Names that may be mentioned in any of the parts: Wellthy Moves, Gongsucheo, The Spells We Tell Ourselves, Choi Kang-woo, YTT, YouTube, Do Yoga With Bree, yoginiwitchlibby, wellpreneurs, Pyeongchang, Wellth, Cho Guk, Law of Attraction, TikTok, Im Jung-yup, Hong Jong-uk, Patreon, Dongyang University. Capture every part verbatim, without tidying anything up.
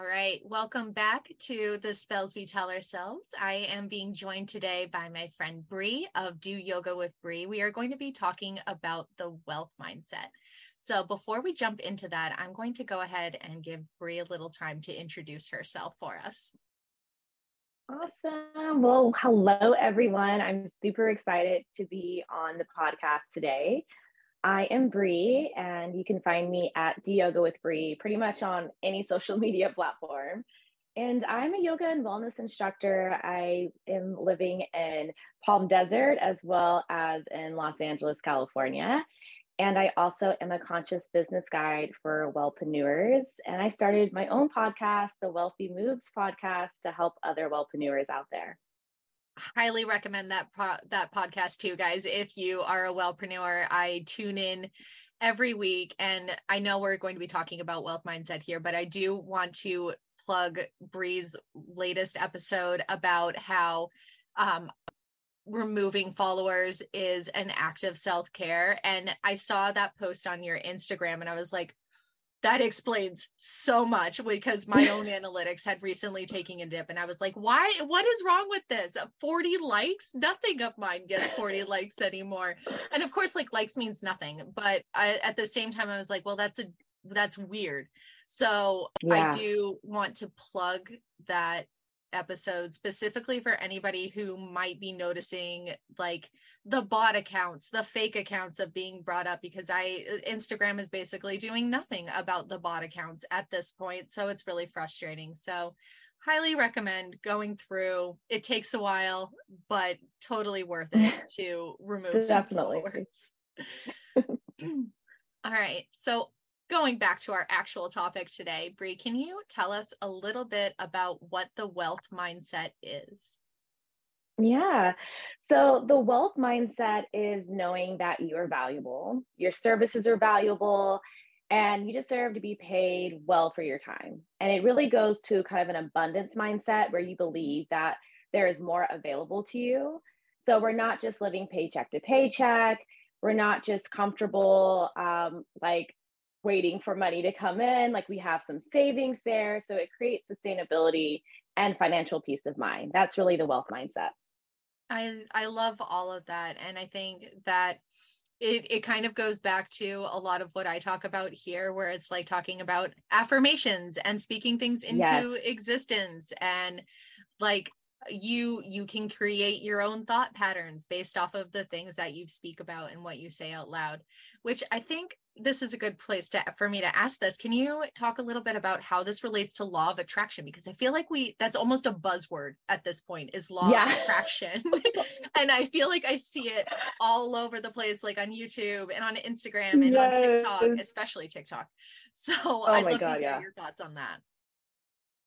All right, welcome back to The Spells We Tell Ourselves. I am being joined today by my friend Bree of Do Yoga With Bree. We are going to be talking about the wealth mindset. So before we jump into that, I'm going to go ahead and give Bree a little time to introduce herself for us. Awesome. Well, hello, everyone. I'm super excited to be on the podcast today. I am Bree, and you can find me at Do Yoga With Bree pretty much on any social media platform. And I'm a yoga and wellness instructor. I am living in Palm Desert as well as in Los Angeles, California. And I also am a conscious business guide for wellpreneurs. And I started my own podcast, the Wellthy Moves podcast, to help other wellpreneurs out there. Highly recommend that pro- that podcast too, guys. If you are a wellpreneur, I tune in every week, and I know we're going to be talking about wealth mindset here, but I do want to plug Bree's latest episode about how um, removing followers is an act of self-care. And I saw that post on your Instagram, and I was like, that explains so much, because my own analytics had recently taken a dip, and I was like, why, what is wrong with this? forty likes, nothing of mine gets forty likes anymore. And of course, like, likes means nothing, but I, at the same time, I was like, well, that's a, that's weird. So yeah. I do want to plug that episode specifically for anybody who might be noticing like the bot accounts, the fake accounts of being brought up, because I Instagram is basically doing nothing about the bot accounts at this point. So it's really frustrating. So highly recommend going through. It takes a while, but totally worth it to remove some followers. All right. So going back to our actual topic today, Bree, can you tell us a little bit about what the wealth mindset is? Yeah. So the wealth mindset is knowing that you are valuable, your services are valuable, and you deserve to be paid well for your time. And it really goes to kind of an abundance mindset where you believe that there is more available to you. So we're not just living paycheck to paycheck. We're not just comfortable, um, like, waiting for money to come in, like we have some savings there. So it creates sustainability and financial peace of mind. That's really the wealth mindset. I I love all of that. And I think that it it kind of goes back to a lot of what I talk about here, where it's like talking about affirmations and speaking things into yes. existence. And like you, you can create your own thought patterns based off of the things that you speak about and what you say out loud, which I think this is a good place to, for me to ask this. Can you talk a little bit about how this relates to law of attraction? Because I feel like we, that's almost a buzzword at this point, is law yeah. of attraction. And I feel like I see it all over the place, like on YouTube and on Instagram and yes. on TikTok, especially TikTok. So oh I'd love God, to hear yeah. your thoughts on that.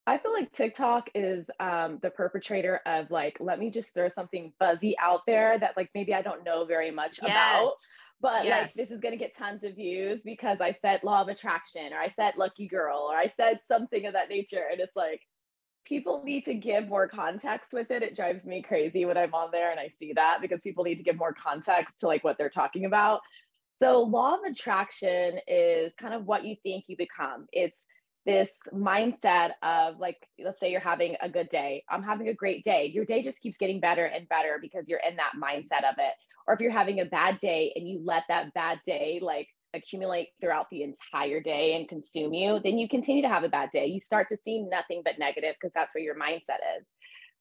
I feel like TikTok is um, the perpetrator of like, let me just throw something buzzy out there that like, maybe I don't know very much yes. about. But yes. like, this is going to get tons of views because I said law of attraction, or I said lucky girl, or I said something of that nature. And it's like, people need to give more context with it. It drives me crazy when I'm on there and I see that, because people need to give more context to like what they're talking about. So law of attraction is kind of what you think you become. It's this mindset of like, let's say you're having a good day. I'm having a great day. Your day just keeps getting better and better because you're in that mindset of it. Or if you're having a bad day and you let that bad day like accumulate throughout the entire day and consume you, then you continue to have a bad day. You start to see nothing but negative because that's where your mindset is.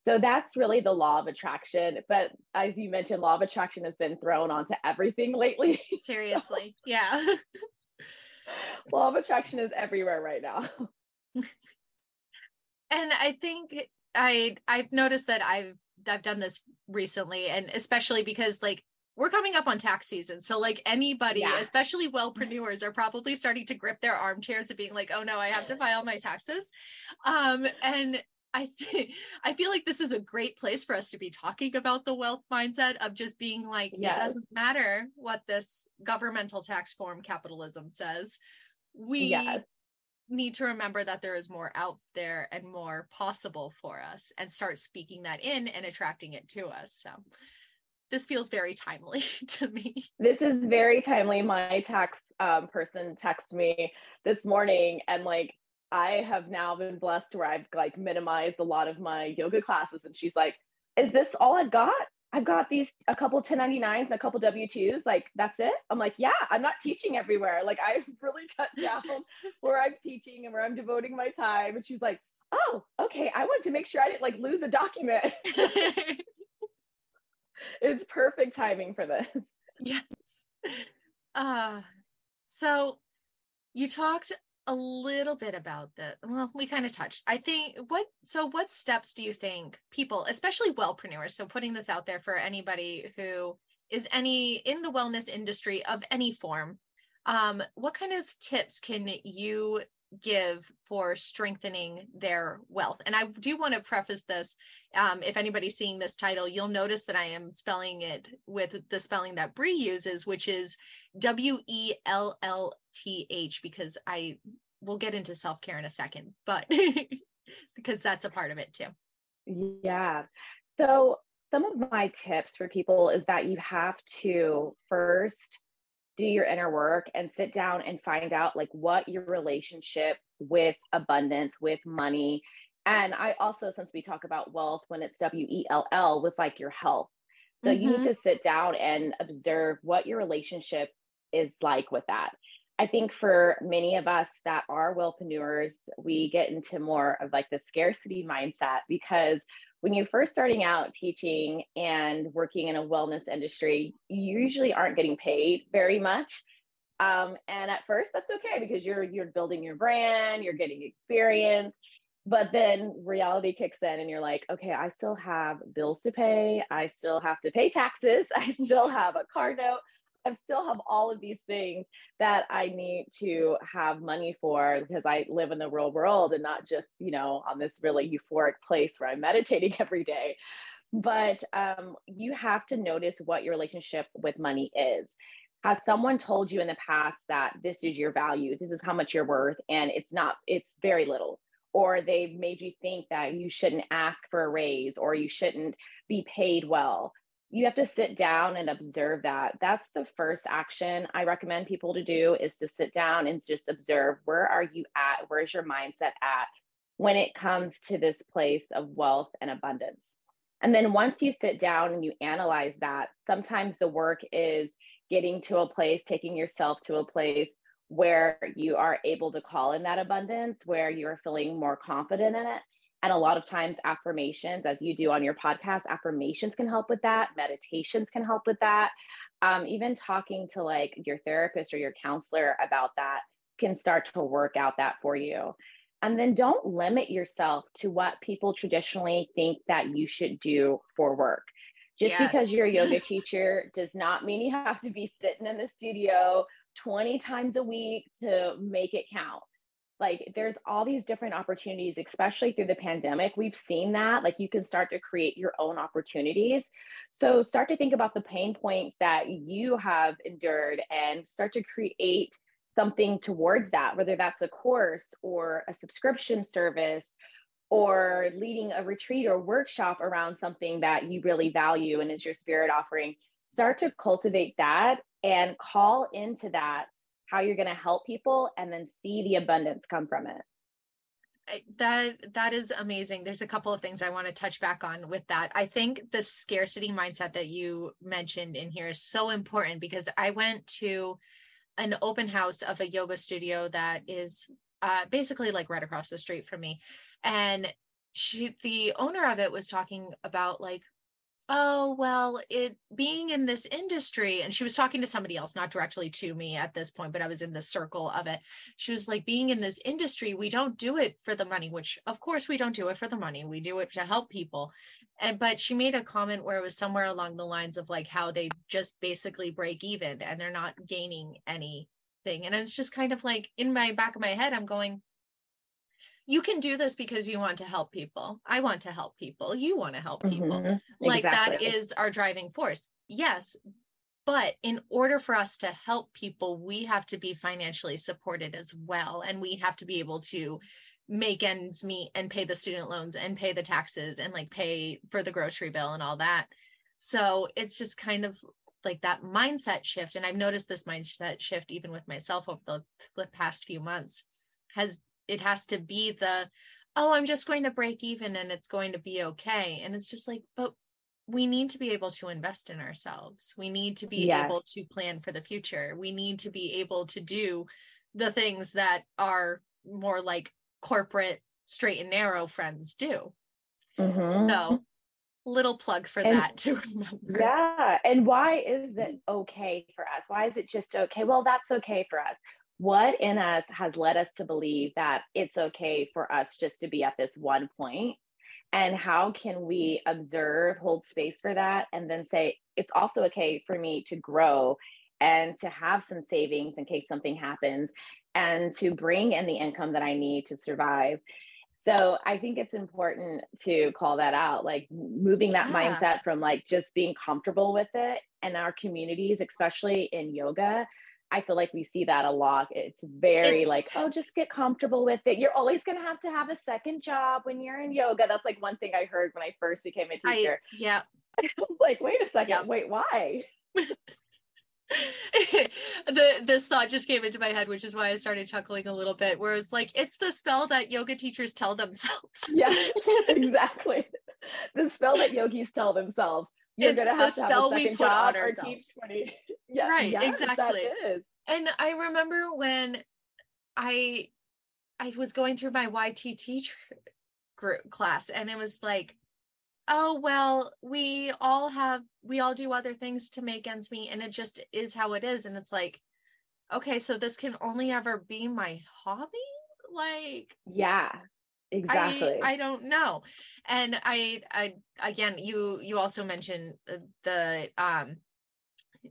So that's really the law of attraction. But as you mentioned, law of attraction has been thrown onto everything lately. Seriously. So, yeah. Law of attraction is everywhere right now. And I think I, I've noticed that I've, I've done this recently, and especially because like we're coming up on tax season. So like anybody, yeah. especially wellpreneurs, are probably starting to grip their armchairs and being like, oh no, I have to file my taxes. Um, and I think, I feel like this is a great place for us to be talking about the wealth mindset of just being like, yes. it doesn't matter what this governmental tax form capitalism says. We yes. need to remember that there is more out there and more possible for us, and start speaking that in and attracting it to us. So this feels very timely to me. This is very timely. My tax um, person texted me this morning, and like, I have now been blessed where I've like minimized a lot of my yoga classes. And she's like, is this all I've got? I've got these, a couple ten ninety-nines and a couple W twos. Like, that's it? I'm like, yeah, I'm not teaching everywhere. Like, I've really cut down where I'm teaching and where I'm devoting my time. And she's like, oh, okay. I want to make sure I didn't like lose a document. It's perfect timing for this. Yes. Uh, so you talked a little bit about the, well, we kind of touched, I think, what, so what steps do you think people, especially wellpreneurs, so putting this out there for anybody who is any in the wellness industry of any form, um, what kind of tips can you give for strengthening their wealth? And I do want to preface this. Um, if anybody's seeing this title, you'll notice that I am spelling it with the spelling that Bree uses, which is W E L L T H, because I will get into self-care in a second, but because that's a part of it too. Yeah. So some of my tips for people is that you have to first do your inner work and sit down and find out like what your relationship with abundance, with money. And I also, since we talk about wealth, when it's W E L L, with like your health. So mm-hmm. you need to sit down and observe what your relationship is like with that. I think for many of us that are wellpreneurs, we get into more of like the scarcity mindset, because when you're first starting out teaching and working in a wellness industry, you usually aren't getting paid very much. Um, and at first that's okay, because you're, you're building your brand, you're getting experience, but then reality kicks in and you're like, okay, I still have bills to pay. I still have to pay taxes. I still have a car note. I still have all of these things that I need to have money for, because I live in the real world and not just, you know, on this really euphoric place where I'm meditating every day. But um, you have to notice what your relationship with money is. Has someone told you in the past that this is your value, this is how much you're worth, and it's not, it's very little? Or they've made you think that you shouldn't ask for a raise, or you shouldn't be paid well. You have to sit down and observe that. That's the first action I recommend people to do, is to sit down and just observe, where are you at? Where's your mindset at when it comes to this place of wealth and abundance? And then once you sit down and you analyze that, sometimes the work is getting to a place, taking yourself to a place where you are able to call in that abundance, where you're feeling more confident in it. And a lot of times affirmations, as you do on your podcast, affirmations can help with that. Meditations can help with that. Um, even talking to like your therapist or your counselor about that can start to work out that for you. And then don't limit yourself to what people traditionally think that you should do for work. Just yes. because you're a yoga teacher does not mean you have to be sitting in the studio twenty times a week to make it count. Like, there's all these different opportunities, especially through the pandemic. We've seen that, like, you can start to create your own opportunities. So start to think about the pain points that you have endured and start to create something towards that, whether that's a course or a subscription service or leading a retreat or workshop around something that you really value and is your spirit offering. Start to cultivate that and call into that, how you're going to help people, and then see the abundance come from it. That, that is amazing. There's a couple of things I want to touch back on with that. I think the scarcity mindset that you mentioned in here is so important, because I went to an open house of a yoga studio that is uh, basically like right across the street from me. And she, the owner of it, was talking about like, oh, well, it being in this industry, and she was talking to somebody else, not directly to me at this point, but I was in the circle of it. She was like, being in this industry, we don't do it for the money, which of course we don't do it for the money. We do it to help people. And, but she made a comment where it was somewhere along the lines of like how they just basically break even and they're not gaining anything. And it's just kind of like in my back of my head, I'm going, you can do this because you want to help people. I want to help people. You want to help people. Mm-hmm. Like exactly. That is our driving force. Yes. But in order for us to help people, we have to be financially supported as well. And we have to be able to make ends meet and pay the student loans and pay the taxes and like pay for the grocery bill and all that. So it's just kind of like that mindset shift. And I've noticed this mindset shift even with myself over the, the past few months has it has to be the, oh, I'm just going to break even and it's going to be okay. And it's just like, but we need to be able to invest in ourselves. We need to be yeah. able to plan for the future. We need to be able to do the things that are more like corporate straight and narrow friends do. Mm-hmm. So little plug for and, that to remember. Yeah. And why is it okay for us? Why is it just okay? Well, that's okay for us. What in us has led us to believe that it's okay for us just to be at this one point? And how can we observe, hold space for that, and then say, it's also okay for me to grow and to have some savings in case something happens and to bring in the income that I need to survive. So I think it's important to call that out, like moving that yeah. mindset from like just being comfortable with it. And our communities, especially in yoga, I feel like we see that a lot. It's very it, like, oh, just get comfortable with it. You're always going to have to have a second job when you're in yoga. That's like one thing I heard when I first became a teacher. I, yeah. I was like, wait a second. Yeah. Wait, why? the this thought just came into my head, which is why I started chuckling a little bit, where it's like, it's the spell that yoga teachers tell themselves. Yeah, exactly. The spell that yogis tell themselves. You're it's gonna have the to spell have a we put on ourselves. Yes, right, yes, exactly. And I remember when I I was going through my Y T T group class, and it was like, oh, well, we all have, we all do other things to make ends meet, and it just is how it is. And it's like, okay, so this can only ever be my hobby? Like, yeah. Exactly. I, I don't know. And I, I, again, you, you also mentioned the, um,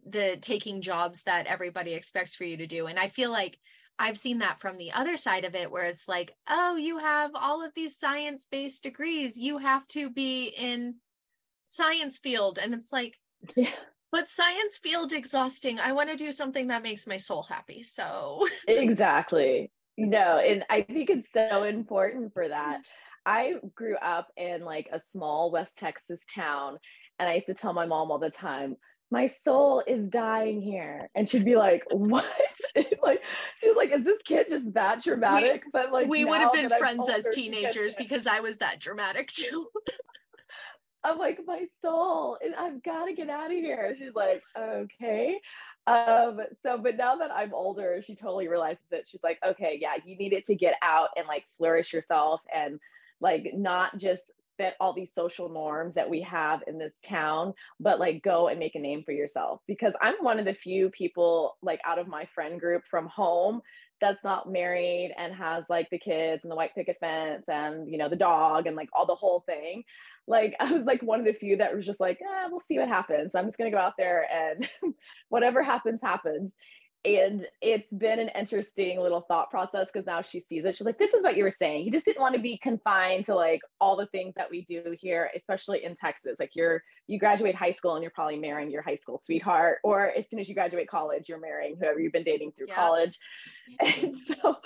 the taking jobs that everybody expects for you to do. And I feel like I've seen that from the other side of it, where it's like, oh, you have all of these science-based degrees. You have to be in science field. And it's like, yeah. But science field exhausting. I want to do something that makes my soul happy. So exactly. No, and I think it's so important for that. I grew up in like a small West Texas town, and I used to tell my mom all the time, my soul is dying here. And she'd be like, what? Like, she's like, is this kid just that dramatic? We, but like, we would have been friends as teenagers because I was that dramatic too. I'm like, my soul, and I've got to get out of here. She's like, okay. Um, so, but now that I'm older, she totally realizes that. She's like, okay, yeah, you needed to get out and like flourish yourself and like not just fit all these social norms that we have in this town, but like go and make a name for yourself. Because I'm one of the few people like out of my friend group from home that's not married and has like the kids and the white picket fence and, you know, the dog and like all the whole thing. Like, I was like one of the few that was just like, eh, we'll see what happens. I'm just going to go out there and whatever happens, happens. And it's been an interesting little thought process, because now she sees it. She's like, this is what you were saying. You just didn't want to be confined to like all the things that we do here, especially in Texas. Like you're, you graduate high school and you're probably marrying your high school sweetheart, or as soon as you graduate college, you're marrying whoever you've been dating through yeah. college. And so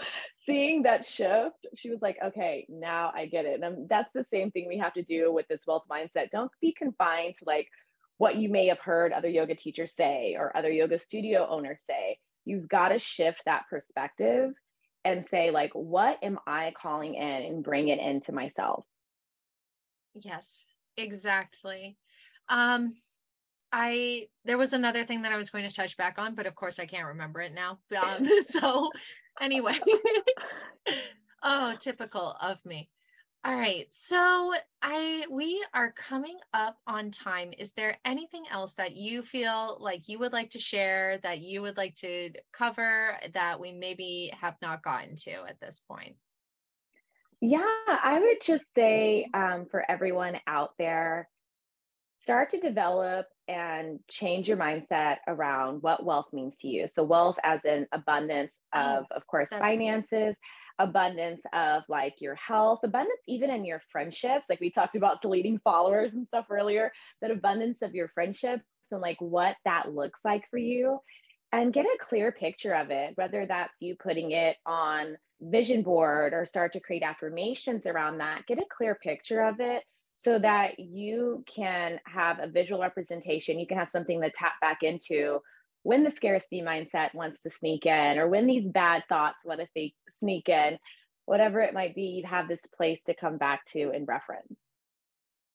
seeing that shift, she was like, okay, now I get it. And that's the same thing we have to do with this wealth mindset. Don't be confined to like what you may have heard other yoga teachers say or other yoga studio owners say. You've got to shift that perspective and say, like, what am I calling in, and bring it into myself? Yes, exactly. Um, I, there was another thing that I was going to touch back on, but of course I can't remember it now. Um, so anyway, oh, typical of me. All right. So I, we are coming up on time. Is there anything else that you feel like you would like to share, that you would like to cover, that we maybe have not gotten to at this point? Yeah, I would just say um, for everyone out there, start to develop and change your mindset around what wealth means to you. So wealth as in abundance of, of course, That's finances, abundance of like your health, abundance even in your friendships. Like we talked about deleting followers and stuff earlier, that abundance of your friendships and like what that looks like for you, and get a clear picture of it, whether that's you putting it on vision board or start to create affirmations around that. Get a clear picture of it so that you can have a visual representation. You can have something to tap back into when the scarcity mindset wants to sneak in, or when these bad thoughts want to sneak in, whatever it might be, you'd have this place to come back to and reference.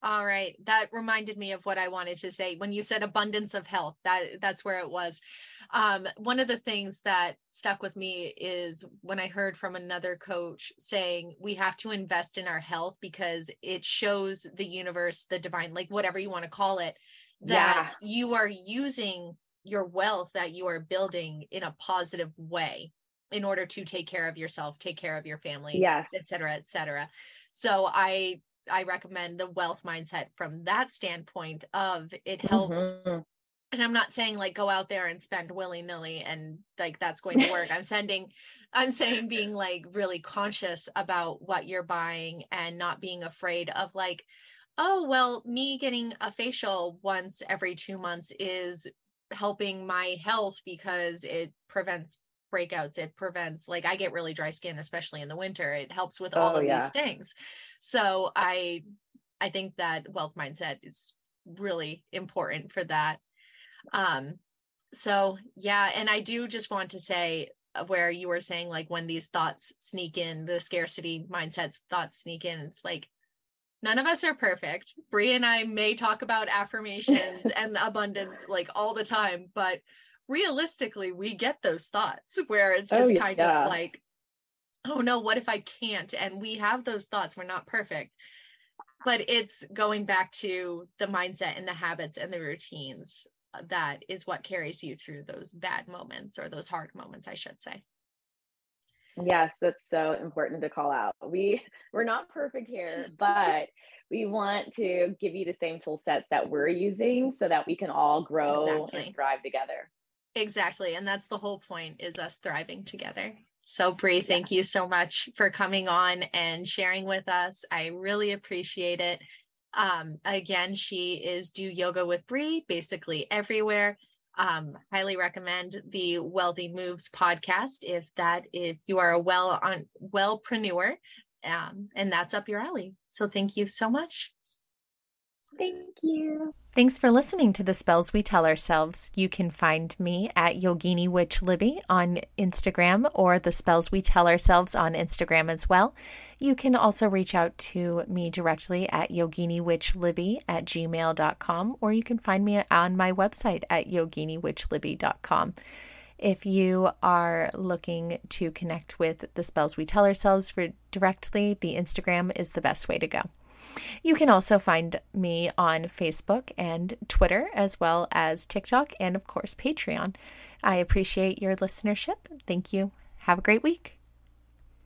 All right. That reminded me of what I wanted to say when you said abundance of health, that that's where it was. Um, one of the things that stuck with me is when I heard from another coach saying, we have to invest in our health because it shows the universe, the divine, like whatever you want to call it, that yeah. you are using your wealth that you are building in a positive way in order to take care of yourself, take care of your family, yes. et cetera, et cetera. So I, I recommend the wealth mindset from that standpoint of it helps. Mm-hmm. And I'm not saying like go out there and spend willy-nilly and like that's going to work. I'm sending, I'm saying being like really conscious about what you're buying and not being afraid of like, oh, well, me getting a facial once every two months is helping my health because it prevents breakouts. It prevents, like, I get really dry skin, especially in the winter. It helps with all oh, of yeah. these things. So I, I think that wealth mindset is really important for that. Um, so yeah. And I do just want to say where you were saying, like, when these thoughts sneak in, the scarcity mindsets thoughts sneak in, it's like, none of us are perfect. Bree and I may talk about affirmations and abundance like all the time, but realistically, we get those thoughts where it's just oh, yeah. kind of like, oh no, what if I can't? And we have those thoughts. We're not perfect, but it's going back to the mindset and the habits and the routines. That is what carries you through those bad moments or those hard moments, I should say. Yes, that's so important to call out. We, we're not perfect here, but we want to give you the same tool sets that we're using so that we can all grow exactly. and thrive together. Exactly. And that's the whole point, is us thriving together. So Bree, thank yeah. you so much for coming on and sharing with us. I really appreciate it. Um, again, she is Do Yoga with Bree basically everywhere. Um, highly recommend the Wellthy Moves podcast if that if you are a well on wellpreneur, um, and that's up your alley. So thank you so much. Thank you. Thanks for listening to The Spells We Tell Ourselves. You can find me at yoginiwitchlibby on Instagram, or The Spells We Tell Ourselves on Instagram as well. You can also reach out to me directly at yoginiwitchlibby at gmail dot com, or you can find me on my website at yoginiwitchlibby dot com. If you are looking to connect with The Spells We Tell Ourselves directly, the Instagram is the best way to go. You can also find me on Facebook and Twitter, as well as TikTok and, of course, Patreon. I appreciate your listenership. Thank you. Have a great week.